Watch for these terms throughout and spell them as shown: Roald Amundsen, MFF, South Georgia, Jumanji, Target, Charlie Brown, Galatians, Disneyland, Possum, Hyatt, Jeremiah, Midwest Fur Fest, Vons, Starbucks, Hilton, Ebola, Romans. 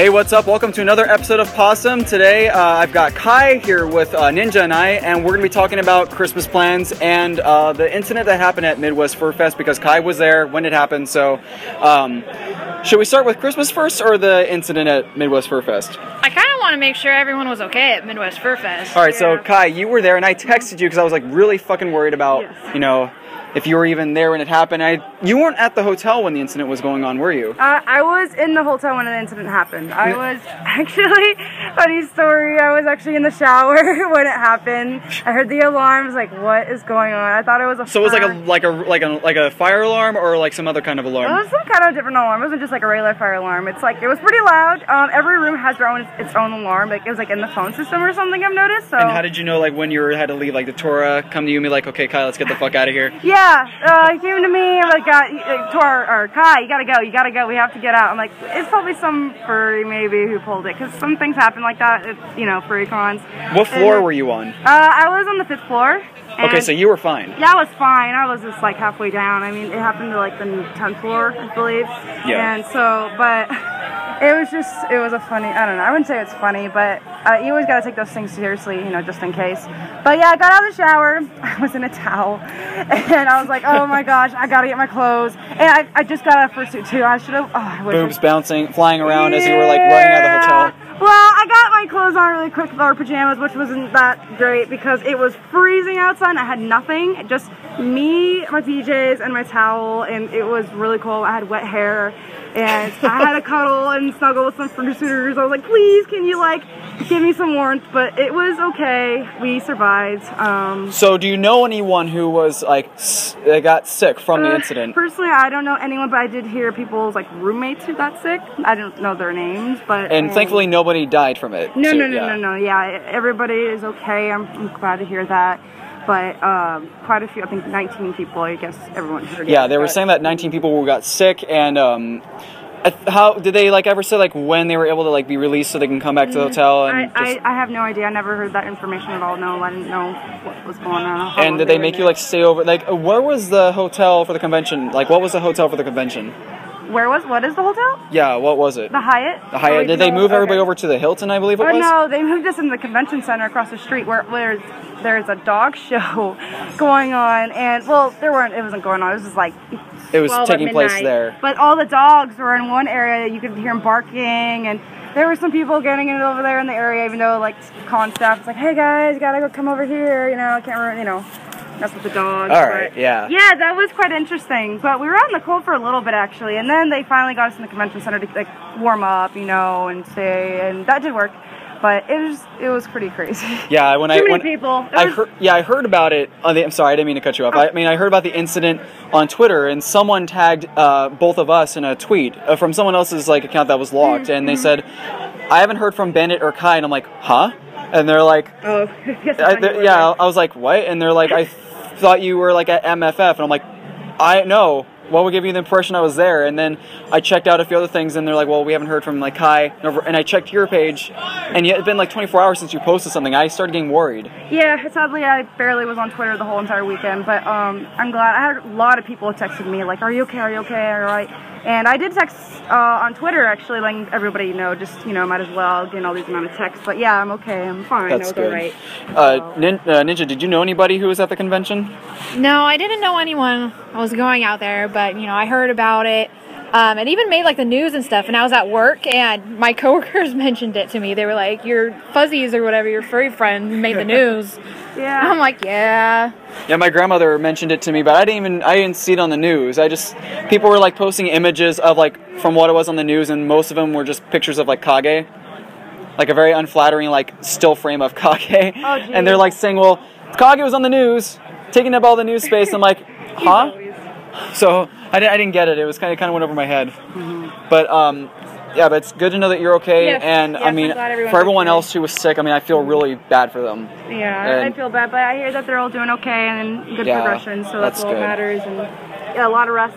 Hey, what's up? Welcome to another episode of Possum. Today, I've got Kai here with Ninja and I, and we're going to be talking about Christmas plans and the incident that happened at Midwest Fur Fest, because Kai was there when it happened. So, should we start with Christmas first or the incident at Midwest Fur Fest? I kind of want to make sure everyone was okay at Midwest Fur Fest. All right, yeah. So Kai, you were there, and I texted you because I was like really fucking worried about, yes, you know, if you were even there when it happened. You weren't at the hotel when the incident was going on, were you? I was in the hotel when the incident happened. I was actually, funny story, I was actually in the shower when it happened. I heard the alarm. I was like, what is going on? I thought it was a fire. So it was like a fire alarm or like some other kind of alarm? It was some kind of different alarm. It wasn't just like a regular fire alarm. It's like, it was pretty loud. Every room has their own, its own alarm. Like, it was like in the phone system or something, I've noticed. So. And how did you know, like, when you had to leave, like the Torah come to you and be like, okay, Kyle, let's get the fuck out of here? Yeah. He came to me, like, Kai, you gotta go, we have to get out. I'm like, it's probably some furry, maybe, who pulled it, because some things happen like that, at, you know, furry cons. What floor were you on? I was on the 5th floor. Okay, so you were fine. Yeah, I was fine. I was just, like, halfway down. I mean, it happened to, like, the 10th floor, I believe. Yeah. And so, but... it was a funny, I don't know, I wouldn't say it's funny, but you always gotta take those things seriously, you know, just in case. But yeah, I got out of the shower, I was in a towel, and I was like, oh my gosh, I gotta get my clothes, and I just got out of fursuit too, I should've, I wish. Boobs bouncing, flying around as you were like running out of the hotel. Well, I got my clothes on really quick with our pajamas, which wasn't that great because it was freezing outside and I had nothing, just me, my PJs, and my towel, and it was really cold, I had wet hair. And I had to cuddle and snuggle with some fursuiters. I was like, please, can you, like, give me some warmth? But it was okay. We survived. So do you know anyone who was, like, that got sick from the incident? Personally, I don't know anyone, but I did hear people's, like, roommates who got sick. I don't know their names, but... And thankfully nobody died from it. No. Yeah, everybody is okay. I'm glad to hear that. But quite a few, I think 19 people, I guess everyone heard. Yeah, they were saying that 19 people got sick, and how did they, like, ever say, like, when they were able to, like, be released so they can come back to the hotel? And I have no idea. I never heard that information at all. No, I didn't know what was going on. And did they make you, like, stay over? Like, where was the hotel for the convention? Like, what was the hotel for the convention? What is the hotel? Yeah, what was it? The Hyatt. The Hyatt. Did they move everybody over to the Hilton, I believe it was? No, they moved us in the convention center across the street where there's a dog show going on. And, well, it wasn't going on. It was just like... It was taking place there. But all the dogs were in one area. You could hear them barking. And there were some people getting it over there in the area, even though, like, con staff was like, hey, guys, you got to go come over here. You know, I can't remember, you know. That's with the dogs. All right, yeah. Yeah, that was quite interesting. But we were out in the cold for a little bit, actually. And then they finally got us in the convention center to, like, warm up, you know, and stay. And that did work. But it was pretty crazy. Yeah, I heard about it. I'm sorry, I didn't mean to cut you off. Oh. I mean, I heard about the incident on Twitter, and someone tagged both of us in a tweet from someone else's, like, account that was locked, and they said, I haven't heard from Bandit or Kai, and I'm like, huh? And they're like, oh, I was like, what? And they're like, I thought you were, like, at MFF, and I'm like, I know. What would give you the impression I was there? And then I checked out a few other things, and they're like, well, we haven't heard from, like, Kai. And I checked your page, and yet it's been, like, 24 hours since you posted something. I started getting worried. Yeah, sadly, I barely was on Twitter the whole entire weekend, but I'm glad. I had a lot of people texted me, like, are you okay, all right? And I did text on Twitter, actually, letting everybody know, just, you know, might as well, getting all these amount of texts. But, yeah, I'm okay, I'm fine, I was all right. Ninja, did you know anybody who was at the convention? No, I didn't know anyone. I was going out there, but, you know, I heard about it. It even made, like, the news and stuff, and I was at work, and my coworkers mentioned it to me. They were like, your fuzzies or whatever, your furry friend made the news. Yeah. I'm like, yeah. Yeah, my grandmother mentioned it to me, but I didn't see it on the news. People were, like, posting images of, like, from what it was on the news, and most of them were just pictures of, like, Kage. Like, a very unflattering, like, still frame of Kage. Oh, geez. And they're, like, saying, well, Kage was on the news, taking up all the news space. I'm like, huh? So, I didn't get it. It was kind of went over my head. Mm-hmm. But, yeah, but it's good to know that you're okay. Yes. And, yes, I mean, for everyone else who was sick, I mean, I feel really bad for them. Yeah, and I feel bad, but I hear that they're all doing okay and good progression, so that's all that matters. And yeah, a lot of rest.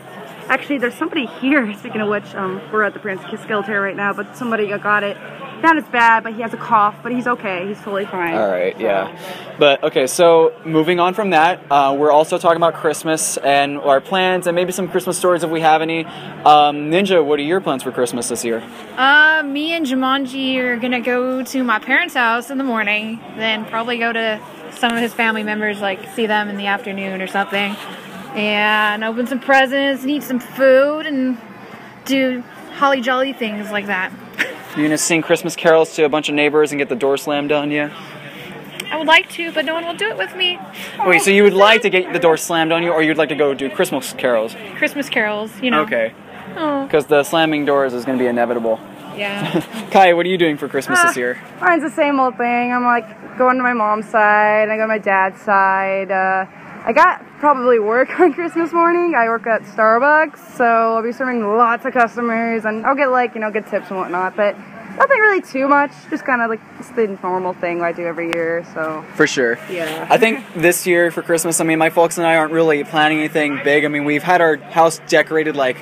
Actually, there's somebody here, speaking of which, we're at the Franciscan Cemetery right now, but somebody got it. not as bad, but he has a cough, but he's okay. He's totally fine. All right, yeah. But, okay, so moving on from that, we're also talking about Christmas and our plans and maybe some Christmas stories if we have any. Ninja, what are your plans for Christmas this year? Me and Jumanji are going to go to my parents' house in the morning, then probably go to some of his family members, like see them in the afternoon or something, and open some presents and eat some food and do holly jolly things like that. You're gonna sing Christmas carols to a bunch of neighbors and get the door slammed on you? I would like to, but no one will do it with me. Wait, so you would like to get the door slammed on you, or you'd like to go do Christmas carols? Christmas carols, you know. Okay. Because the slamming doors is gonna be inevitable. Yeah. Kai, what are you doing for Christmas this year? Mine's the same old thing. I'm like going to my mom's side, I go to my dad's side. I got probably work on Christmas morning. I work at Starbucks, so I'll be serving lots of customers, and I'll get like, you know, good tips and whatnot, but nothing really too much. Just kind of like it's the normal thing I do every year, so. For sure. Yeah. I think this year for Christmas, I mean, my folks and I aren't really planning anything big. I mean, we've had our house decorated like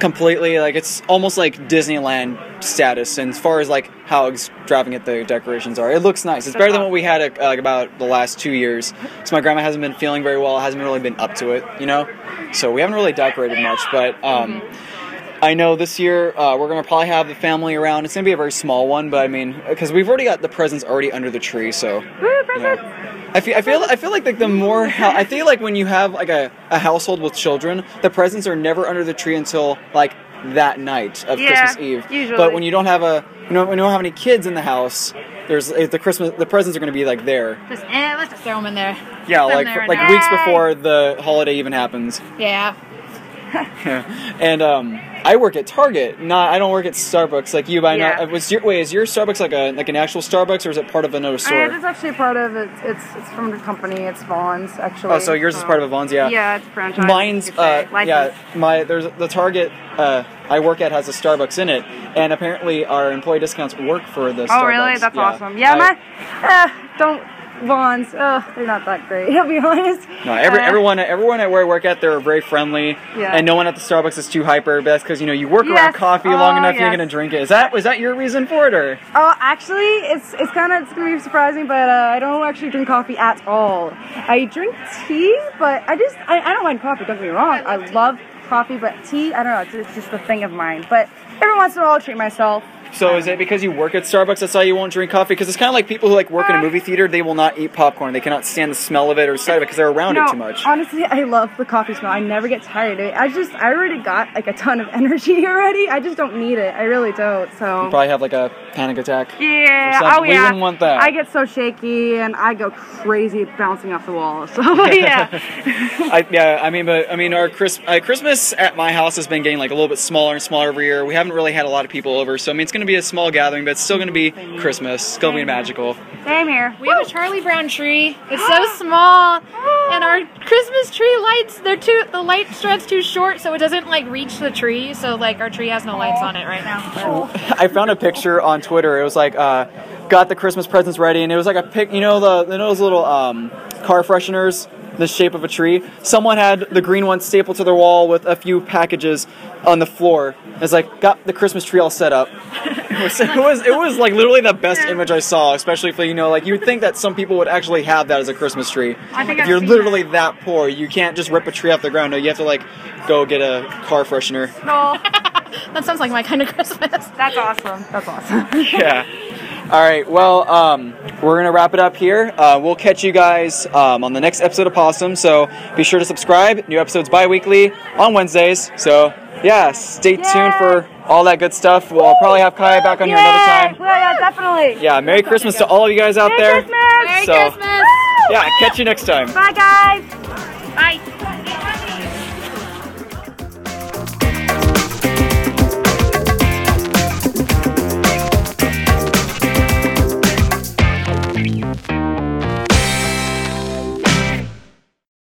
completely, like it's almost like Disneyland status, and as far as like how extravagant the decorations are, it looks nice. It's better than what we had like about the last 2 years. So my grandma hasn't been feeling very well, hasn't really been up to it, you know. So we haven't really decorated much, but I know this year we're gonna probably have the family around. It's gonna be a very small one, but I mean, because we've already got the presents already under the tree, so. Woo, presents! You know. I feel like the more I feel like when you have like a household with children, the presents are never under the tree until like that night of Christmas Eve. Usually. But when you don't have when you don't have any kids in the house, there's the presents are going to be like there. Let's just throw them in there. Yeah, like weeks before the holiday even happens. Yeah. And I work at Target. I don't work at Starbucks like you. Is your Starbucks like an actual Starbucks, or is it part of another store? It's actually part of it. It's from the company. It's Vons, actually. Oh, so yours is part of a Vons, yeah. Yeah, it's a franchise. Mine's there's the Target I work at has a Starbucks in it, and apparently our employee discounts work for the Starbucks. Oh, really? That's awesome. Yeah, Vons, they're not that great, I'll be honest. No, everyone at where I work at, they're very friendly, and no one at the Starbucks is too hyper, but that's because, you know, you work around coffee long enough, you're going to drink it. Was that your reason for it, or? Oh, actually, it's going to be surprising, but I don't actually drink coffee at all. I drink tea, but I don't mind coffee, don't get me wrong. I love coffee, but tea, I don't know, it's just a thing of mine, but every once in a while I'll treat myself. So is it because you work at Starbucks that's why you won't drink coffee? Because it's kind of like people who like work in a movie theater, they will not eat popcorn. They cannot stand the smell of it or the sight of it because they're around it too much. Honestly, I love the coffee smell. I never get tired of it. I already got like a ton of energy already. I just don't need it. I really don't. So you probably have like a panic attack. Yeah. Oh yeah. We wouldn't want that. I get so shaky and I go crazy bouncing off the wall. So yeah. Our Christmas at my house has been getting like a little bit smaller and smaller every year. We haven't really had a lot of people over, so I mean it's gonna be a small gathering, but it's still gonna be Christmas. It's gonna be magical. Same here. We have a Charlie Brown tree. It's so small, and our Christmas tree lights—they're the light strand's too short, so it doesn't like reach the tree. So like our tree has no lights on it right now. But. I found a picture on Twitter. It was like got the Christmas presents ready, and it was like a pic. You know those little car fresheners. The shape of a tree. Someone had the green one stapled to their wall with a few packages on the floor. It's like, got the Christmas tree all set up. It was like literally the best image I saw, especially for, you know, like you would think that some people would actually have that as a Christmas tree. If you're literally that poor, you can't just rip a tree off the ground. No, you have to like go get a car freshener. No. That sounds like my kind of Christmas. That's awesome. That's awesome. Yeah. All right, well, we're going to wrap it up here. We'll catch you guys on the next episode of Possum, so be sure to subscribe. New episodes bi-weekly on Wednesdays. So, yeah, stay tuned for all that good stuff. We'll probably have Kai back on here another time. Well, yeah, definitely. Yeah, Merry Christmas to all of you guys out there. Merry Christmas! Merry Christmas! Yeah, catch you next time. Bye, guys. Bye.